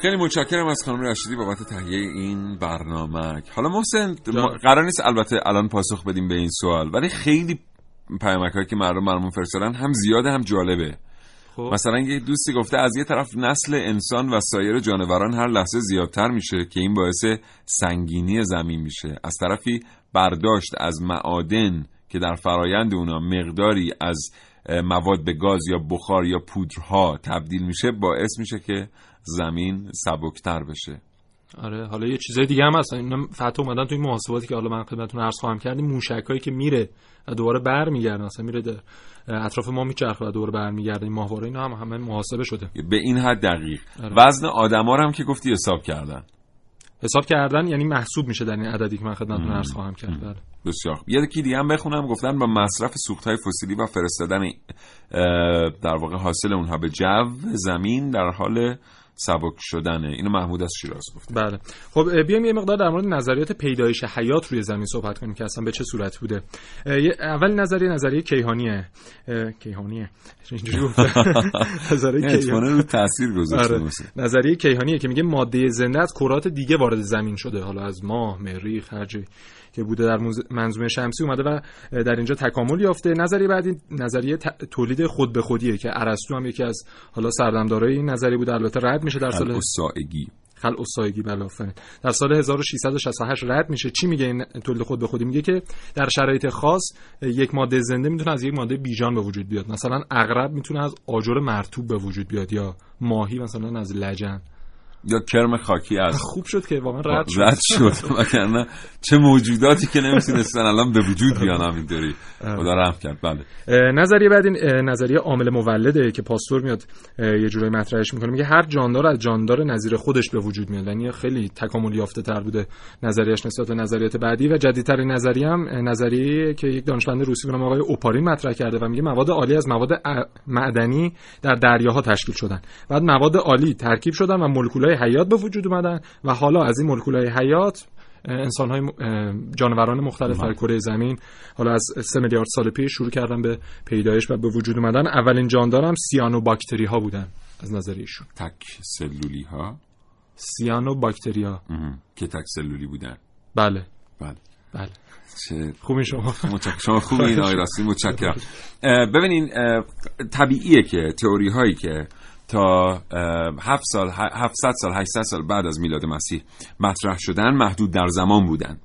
خیلی متشکرم از خانم رشیدی بابت تهیه این برنامه. حالا محسن قرار نیست البته الان پاسخ بدیم به این سوال، ولی خیلی پیامک‌هایی که مردم برامون فرستادن هم زیاده هم جالبه. خوب. مثلا یه دوستی گفته از یه طرف نسل انسان و سایر جانوران هر لحظه زیادتر میشه که این باعث سنگینی زمین میشه، از طرفی برداشت از معادن که در فرایند اونا مقداری از مواد به گاز یا بخار یا پودرها تبدیل میشه باعث میشه که زمین سبکتر بشه. آره، حالا یه چیزای دیگه هم هست. اینا فقط اومدن توی محاسباتی که حالا من خدمتتون عرض خواهم کردیم، موشکایی که میره و دوباره برمیگرده، مثلا میره در اطراف ما میچرخه و دوباره برمیگرده، این ماهواره، اینا هم همه محاسبه شده به این حد دقیق. آره. وزن آدما هم که گفتی حساب کردن یعنی محسوب میشه در این عددی که من خدمتتون عرض خواهم کرد. بسیار خوب. یکی دیگه هم بخونم، گفتن با مصرف سوخت‌های فسیلی و فرستادن در واقع حاصل اونها به جو، زمین در حال سبک شدنه. اینو محمود از شیراز گفته. بله. خب بیایم یه مقدار در مورد نظریات پیدایش حیات روی زمین صحبت کنیم که اصلا به چه صورت بوده. اول نظریه کیهانیه. اینجوری گفته. نظریه کیهانیه که میگه ماده زنده از کرات دیگه وارد زمین شده، حالا از ماه، مریخ، هر جایی که بوده در منظومه شمسی اومده و در اینجا تکامل یافته. نظریه بعدی نظریه تولید خود به خودیه که ارسطو هم یکی از حالا سردمدارای این نظریه بود، البته رد میشه در سال خلع و سایگی بلافن در سال 1668 رد میشه. چی میگه این تولید خود به خودی؟ میگه که در شرایط خاص یک ماده زنده میتونه از یک ماده بیجان به وجود بیاد، مثلا عقرب میتونه از آجر مرطوب به وجود بیاد یا ماهی مثلا از لجن. یا کرم خاکی از خوب شد که واقعا رد شد وگرنه چه موجوداتی که نمی‌تونستن الان به وجود بیان همینطوری خدا رحم کرد. بله نظریه بعد این نظریه عامل مولده که پاستور میاد یه جورایی مطرحش میکنه، میگه هر جاندار از جاندار نظیر خودش به وجود میاد، یعنی خیلی تکامل یافته تر بوده نظریه‌اش نسبت به نظریات بعدی. و جدیدترین نظریه هم نظریه که یک دانشمند روسی به نام آقای اوپارین مطرح کرده و میگه مواد عالی از مواد معدنی در دریاها تشکیل شدن، بعد مواد عالی ترکیب شدن و مولکول‌های حیات به وجود اومدن و حالا از این مولکول‌های حیات انسان‌های جانوران مختلف در کره زمین حالا از 3 میلیارد سال پیش شروع کردن به پیدایش و به وجود اومدن. اولین جاندار هم سیانوباکتری‌ها بودن از نظریشون، تک سلولی‌ها سیانوباکتری‌ها که تک سلولی بودن. بله بله بله چه خوبی شما، شما خوبی این آقای راستی، متشکرم. ببینین طبیعیه که تئوری هایی که تا 700 سال 800 سال بعد از میلاد مسیح مطرح شدن محدود در زمان بودن،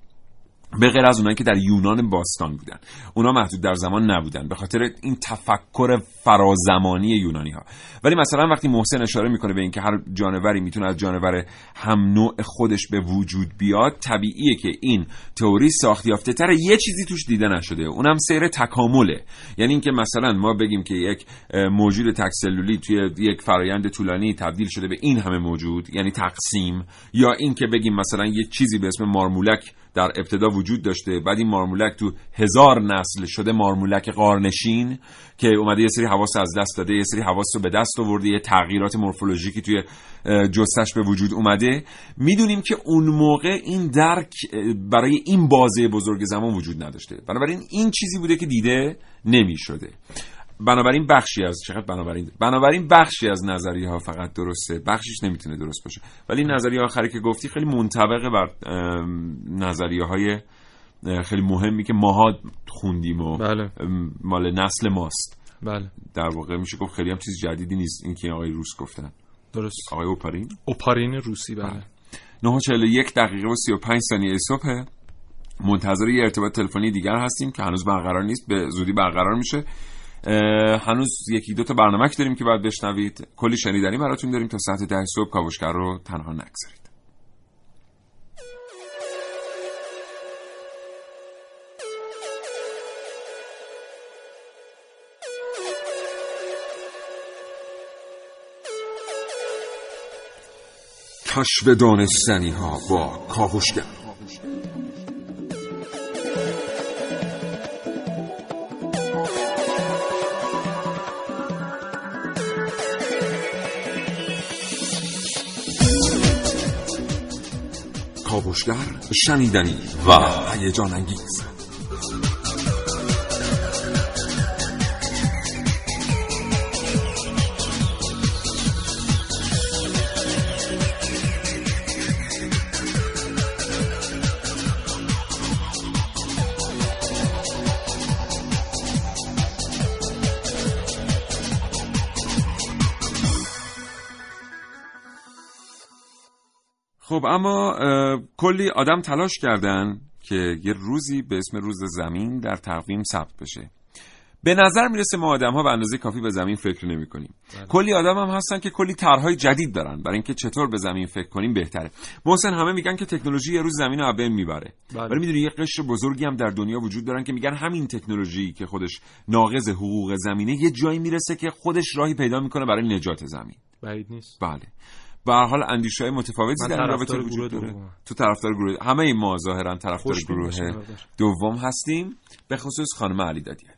به غیر از اونایی که در یونان باستان بودن. اونا محدود در زمان نبودن به خاطر این تفکر فرازمانی یونانی ها. ولی مثلا وقتی محسن اشاره میکنه به اینکه هر جانوری میتونه از جانور هم نوع خودش به وجود بیاد، طبیعیه که این تئوری ساخت یافته تر، یه چیزی توش دیده نشده، اونم سیر تکامله. یعنی اینکه مثلا ما بگیم که یک موجود تک سلولی توی یک فرایند طولانی تبدیل شده به این همه موجود، یعنی تقسیم، یا اینکه بگیم مثلا یک چیزی به اسم مارمولک در ابتدا وجود داشته، بعد این مارمولک تو 1000 نسل شده مارمولک غارنشین که اومده یه سری حواس از دست داده، یه سری حواس رو به دست آورده، یه تغییرات مورفولوژیکی توی جثه‌ش به وجود اومده. میدونیم که اون موقع این درک برای این بازه بزرگ زمان وجود نداشته، بنابراین این چیزی بوده که دیده نمی‌شده. بنابراین بخشی از نظریه ها فقط درسته، بخشیش نمیتونه درست باشه. ولی نظریه آخری که گفتی خیلی منطبقه بر نظریه های خیلی مهمی که ماها خوندیم و بله. مال نسل ماست. بله. در واقع میشه گفت خیلی هم چیز جدیدی نیست این که آقای روس گفتن. درست. آقای اوپارین روسی. بله. 9:41 و 35 ثانیه صبح، منتظر یه ارتباط تلفنی دیگر هستیم که هنوز برقرار نیست، به زودی برقرار میشه. هنوز یکی دو تا برنامه داریم که باید بشنوید، کلی شنیدنی براتون داریم تا ساعت 10 صبح. کاوشگر رو تنها نگذارید. کشف دانستنی ها با کاوشگر. کاوشگر شنیدنی و هیجان انگیز. خب اما کلی آدم تلاش کردن که یه روزی به اسم روز زمین در تقویم ثبت بشه. به نظر میرسه ما آدم ها به اندازه کافی به زمین فکر نمی کنیم. کلی آدم هم هستن که کلی طرح‌های جدید دارن برای اینکه چطور به زمین فکر کنیم بهتره. محسن همه میگن که تکنولوژی یه روز زمین رو از بین میبره، ولی میدونی یه قشر بزرگی هم در دنیا وجود دارن که میگن همین تکنولوژی که خودش ناقض حقوق زمینه یه جایی میرسه که خودش راهی پیدا میکنه برای نجات زمین. بعید نیست. بله. به هر حال اندیشه‌های متفاوتی در رابطه وجود داره. تو طرفدار گروه همه ای ما ظاهراً طرفدار گروه دوم هستیم، به خصوص خانم علیدادیان.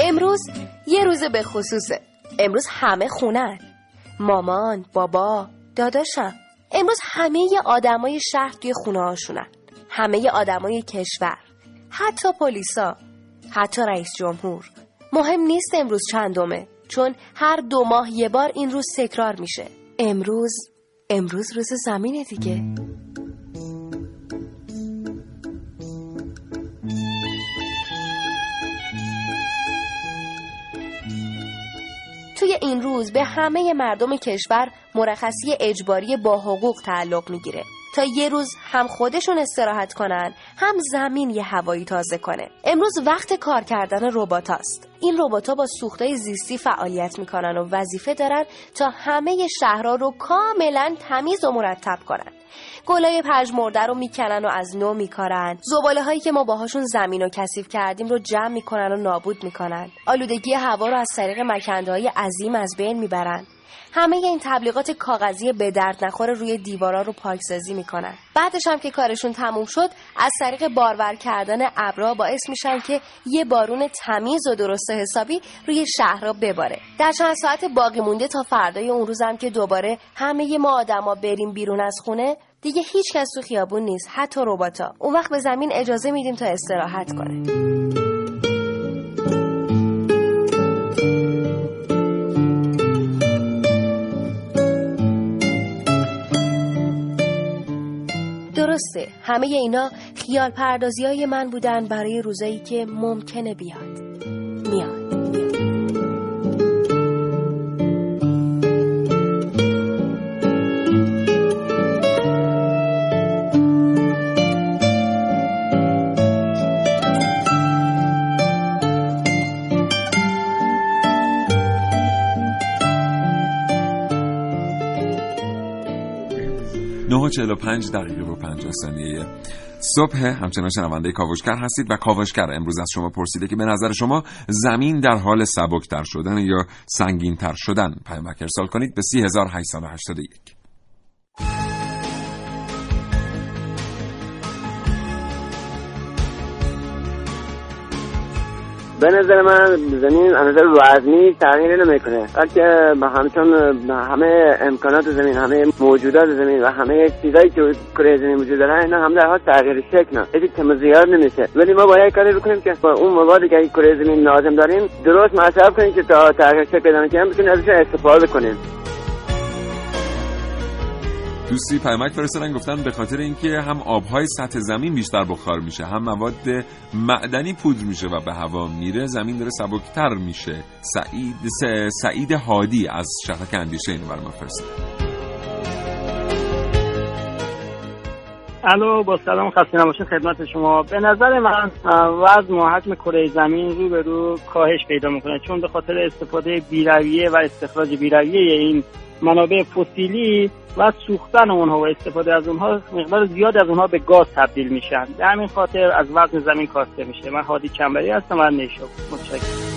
امروز یه روز به خصوصه. امروز همه خونن، مامان، بابا، داداشم. امروز همه آدمای شهر توی خونه‌هاشونن، همه آدمای کشور، حتی پلیسا، حتی رئیس جمهور. مهم نیست امروز چندمه، چون هر 2 ماه یه بار این روز تکرار میشه. امروز روز زمینه دیگه. این روز به همه مردم کشور مرخصی اجباری با حقوق تعلق میگیره تا یه روز هم خودشون استراحت کنن، هم زمین یه هوایی تازه کنه. امروز وقت کار کردن رباتاست. این رباتا با سوختای زیستی فعالیت میکنن و وظیفه دارن تا همه شهرها رو کاملا تمیز و مرتب کنن. گلای پژمرده رو میکنن و از نو میکارن. زباله هایی که ما باهاشون زمین رو کثیف کردیم رو جمع میکنن و نابود میکنن. آلودگی هوا رو از طریق مکنده‌های عظیم از بین میبرن. همه این تبلیغات کاغذی به درد نخور روی دیوارا رو پاکسازی میکنن. بعدش هم که کارشون تموم شد، از طریق بارور کردن ابرا باعث میشن که یه بارون تمیز و درست حسابی روی شهرها بباره. در چند ساعت باقی مونده تا فردای اون روزم که دوباره همه ما آدما بریم بیرون از خونه، دیگه هیچ کس تو خیابون نیست، حتی رباتا. اون وقت به زمین اجازه میدیم تا استراحت کنه. درسته، همه اینا خیال پردازی های من بودن برای روزایی که ممکنه بیاد. میاد. و 45 دقیقه و 50 ثانیه صبح. همچنان شنونده کاوشگر هستید و کاوشگر امروز از شما پرسیده که به نظر شما زمین در حال سبکتر شدن یا سنگینتر شدن؟ پیامک ارسال کنید به 30881. به نظر من زمین از نظر وزنی تغییر نمیکنه، بلکه همچون همه امکانات زمین، همه موجودات زمین و همه چیزایی که کره زمین وجود داره، اینا هم در حال تغییر شکل نه، هیچ تمزیار نمیشه. ولی ما باید کاری بکنیم که با اون موادی که کره زمین لازم داریم درست مصرف کنیم که تا تغییر شکل بدن که هم بتونیم ازش استفاده کنیم. دوستی پیامک فرستادن، گفتن به خاطر اینکه هم آبهای سطح زمین بیشتر بخار میشه، هم مواد معدنی پودر میشه و به هوا میره، زمین داره سبکتر میشه. سعید هادی از شهرک اندیشه اینو برام فرستاد. الو، با سلام، خسته نباشید خدمت شما. به نظر من وضع حجم کره زمین رو به رو کاهش پیدا میکنه، چون به خاطر استفاده بی‌رویه و استخراج بی‌رویه این منابع فسیلی و سوختن اونها و استفاده از اونها، مقدار زیاد از اونها به گاز تبدیل میشن. به همین خاطر از وزن زمین کاسته میشه. من هادی چنبری هستم و نیشو. متشکرم.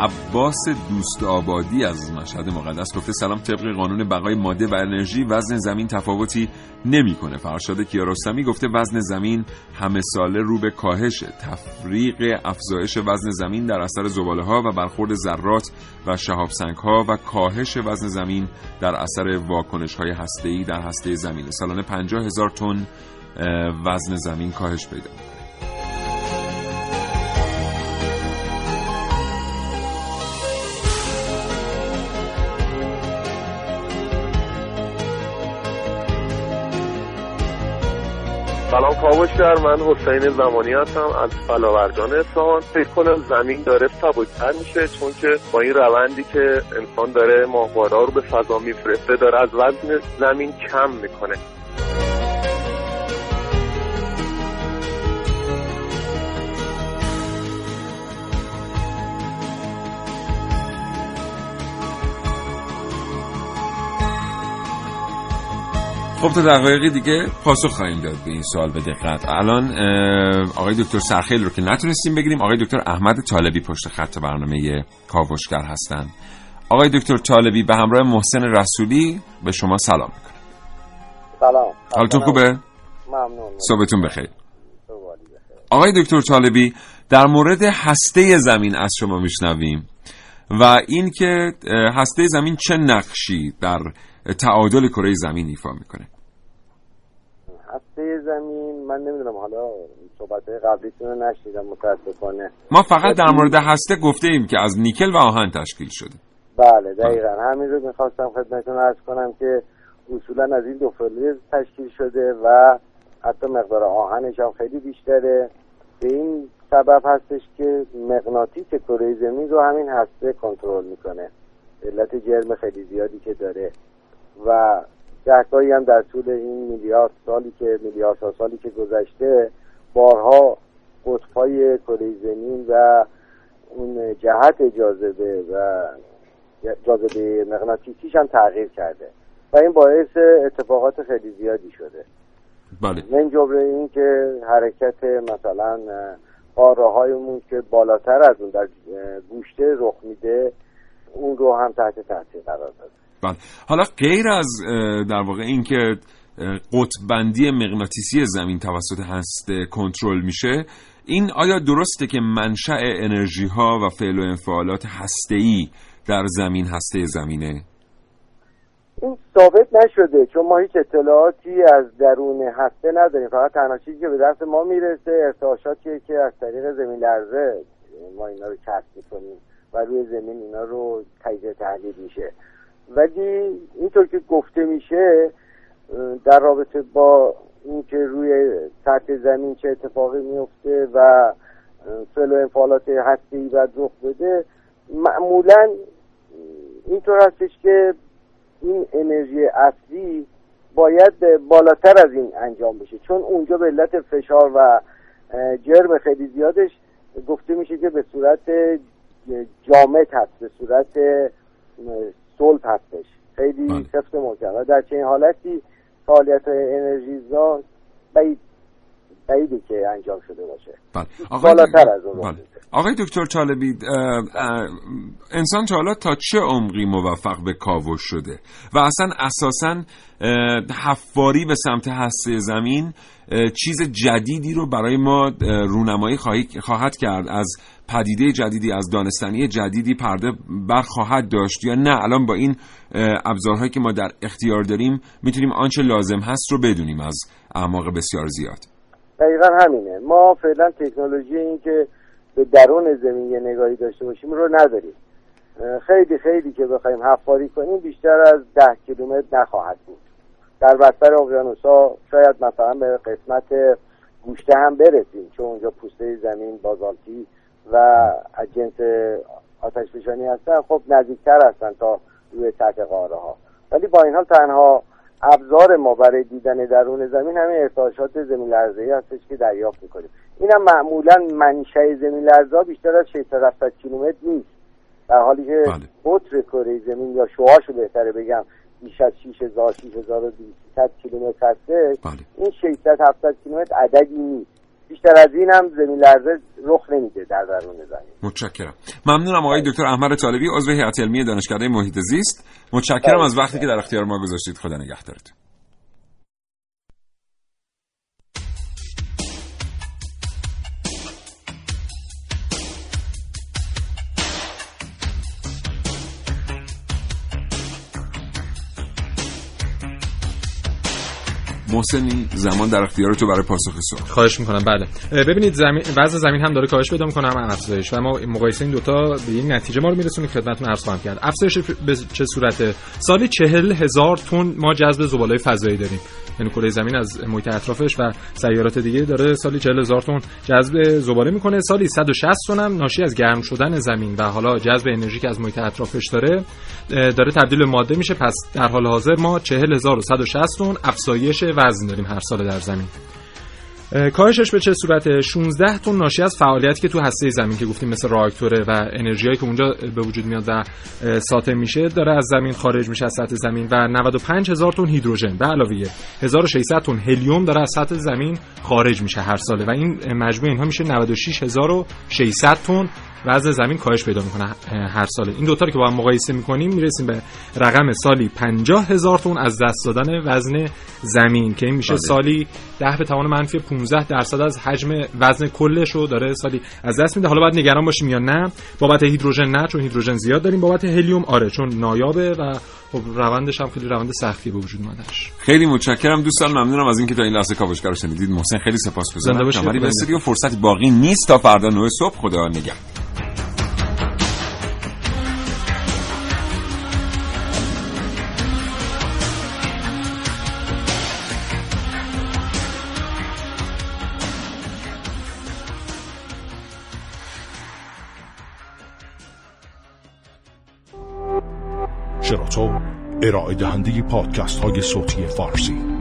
عباس دوست آبادی از مشهد مقدس گفته سلام، طبق قانون بقای ماده و انرژی وزن زمین تفاوتی نمیکنه. فرشاد کیارستمی گفته وزن زمین همه ساله رو به کاهش، تفریق افزایش وزن زمین در اثر زباله ها و برخورد ذرات و شهاب سنگ ها و کاهش وزن زمین در اثر واکنش های هسته‌ای در هسته زمین. سالانه 50,000 تن وزن زمین کاهش پیدا می‌کند. سلام کاوشگر، من حسین زمانی هستم از فلاورجان اصفهان. فکر کنم زمین داره سبکتر میشه، چون که با این روندی که انسان داره ماهواره‌ها رو به فضا میفرسته داره از وزن زمین کم میکنه. خب تا دقایقی دیگه پاسخ خواهیم داد به این سوال به دقت. الان آقای دکتر سرخیل رو که نتونستیم بگیریم، آقای دکتر احمد طالبی پشت خط برنامه کاوشگر هستن. آقای دکتر طالبی به همراه محسن رسولی به شما سلام میکنم. سلام، حالتون خوبه؟ ممنون. صبحتون بخیر. آقای دکتر طالبی، در مورد هسته زمین از شما میشنویم و این که هسته زمین چه نقشی در تعادل کره زمین ایفا میکنه. هسته زمین، من نمیدونم، حالا صحبت‌های قبلیتون رو نشنیدم متاسفانه. ما فقط در مورد هسته گفتیم که از نیکل و آهن تشکیل شده. بله دقیقاً همین رو میخواستم خدمتتون عرض کنم که اصولاً از این دو فلز تشکیل شده و حتی مقدار آهنش هم خیلی بیشتره. به این سبب هستش که مغناطیس کره زمین رو همین هسته کنترل میکنه، علت جرم خیلی زیادی که داره و گهگاهی هم در طول این میلیاردها سالی که گذشته بارها قطب‌های کره زمین و اون جهت جاذبه و جاذبه مغناطیسیش هم تغییر کرده و این باعث اتفاقات خیلی زیادی شده. بله. من جبره این که حرکت مثلا قاره‌هایمون که بالاتر از اون در گوشته رخ میده اون رو هم تحت تاثیر قرار داده. بله. حالا غیر از در واقع این که قطب بندی مغناطیسی زمین توسط هسته کنترل میشه، این آیا درسته که منشأ انرژی ها و فعل و انفعالات هسته‌ای در زمین هسته زمینه؟ این ثابت نشده چون ما هیچ اطلاعاتی از درون هسته نداریم، فقط تنها چیزی که به دست ما میرسه ارتعاشاتیه که از طریق زمین لرزه ما اینا رو کشف می‌کنیم و روی زمین اینا رو تجزیه تحلیل میشه. ولی اینطور که گفته میشه در رابطه با اینکه روی سطح زمین چه اتفاقی میفته و فعل و انفعالات هسته‌ای و رخ بده، معمولاً اینطور هستش که این انرژی اصلی باید بالاتر از این انجام بشه، چون اونجا به علت فشار و جرم خیلی زیادش گفته میشه که به صورت جامد هست، به صورت صلب هستش، خیلی سفت محکم. در چنین حالتی فعالیت انرژیزا بعیده که انجام شده باشه. بالاتر از اون. آقای دکتر طالبی، انسان تا حالا تا چه عمقی موفق به کاوش شده و اصلا اساسا حفاری به سمت هسته زمین چیز جدیدی رو برای ما رونمایی خواهد کرد؟ از پدیده جدیدی، از دانستنی جدیدی پرده برخواهد داشت یا نه الان با این ابزارهایی که ما در اختیار داریم میتونیم آنچه لازم هست رو بدونیم از اعماق بسیار زیاد؟ دقیقا همینه. ما فعلا تکنولوژی این که به درون زمین یه نگاهی داشته باشیم رو نداریم. خیلی که بخوایم حفاری کنیم بیشتر از 10 کیلومتر نخواهد بود. در بستر اقیانوس‌ها شاید مثلا به قسمت گوشته هم برسیم چون اونجا پوسته زمین بازالتی و از جنس آتشفشانی هستن، خب نزدیکتر هستن تا روی سطح قاره‌ها. ولی با این حال تنها ابزار ما برای دیدن درون زمین همین ارتعاشات زمین لرزه‌ای هستش که دریافت می‌کنیم. اینم معمولاً منشأ زمین لرزه‌ها بیشتر از 600 کیلومتر نیست، در حالی که قطر کره زمین یا شعاعش رو بهتره بگم بیش از 6200 کیلومتر هستش. این 600-700 کیلومتر عددی نیست، بیشتر از این هم زمین لرزه رخ نمیده در درون زمین. متشکرم. ممنونم آقای دکتر احمد طالبی، عضو هیئت علمی دانشکده محیط زیست. متشکرم از وقتی که در اختیار ما گذاشتید. خدا نگهدارت. محسن، زمان در اختیار تو برای پاسخ سوال. خواهش میکنم. بله ببینید، وضع زمین هم داره کاهش پیدا میکنه هم افزایش، و ما مقایسه این دوتا به این نتیجه ما رو میرسونه خدمتتون عرض خواهم کرد. افزایش به چه صورته؟ سالی 40,000 تن ما جذب زباله فضایی داریم، یعنی کره زمین از محیط اطرافش و سیارات دیگه داره سالی 40,000 تن جذب زباله میکنه. سالی 160 تن هم ناشی از گرم شدن زمین و حالا جذب انرژی که از محیط اطرافش داره تبدیل به ماده میشه. پس در حال حاضر ما 40,160 تن افزایش وزن داریم هر سال در زمین. کاهشش به چه صورته؟ 16 تن ناشی از فعالیتی که تو هسته زمین که گفتیم مثل راکتوره و انرژیایی که اونجا به وجود میاد و ساطع میشه داره از زمین خارج میشه، از سطح زمین، و 95,000 تن هیدروژن به علاوه 1600 تن هلیوم داره از سطح زمین خارج میشه هر ساله، و این مجموع اینها میشه 96,600 تن وزن زمین کاهش پیدا میکنه هر ساله. این دوتا رو که با هم مقایسه میکنیم میرسیم به رقم سالی 50,000 تن از دست دادن وزن زمین که این میشه سالی 10⁻¹۵% از حجم وزن کلش رو داره سالی از دست میده. حالا باید نگران باشیم یا نه؟ بابت هیدروژن نه، چون هیدروژن زیاد داریم. بابت هلیوم آره، چون نایابه و خب روندش هم خیلی روند سختی به وجود اومدش. خیلی متشکرم دوستان، ممنونم از اینکه تا این لحظه کاوشگر رو شنیدید. محسن خیلی سپاسگزارم. شماری به استودیو فرصت باقی نیست تا فردا 9 صبح. خدا نگهدار. شنوتو ارائه دهنده پادکست های صوتی فارسی.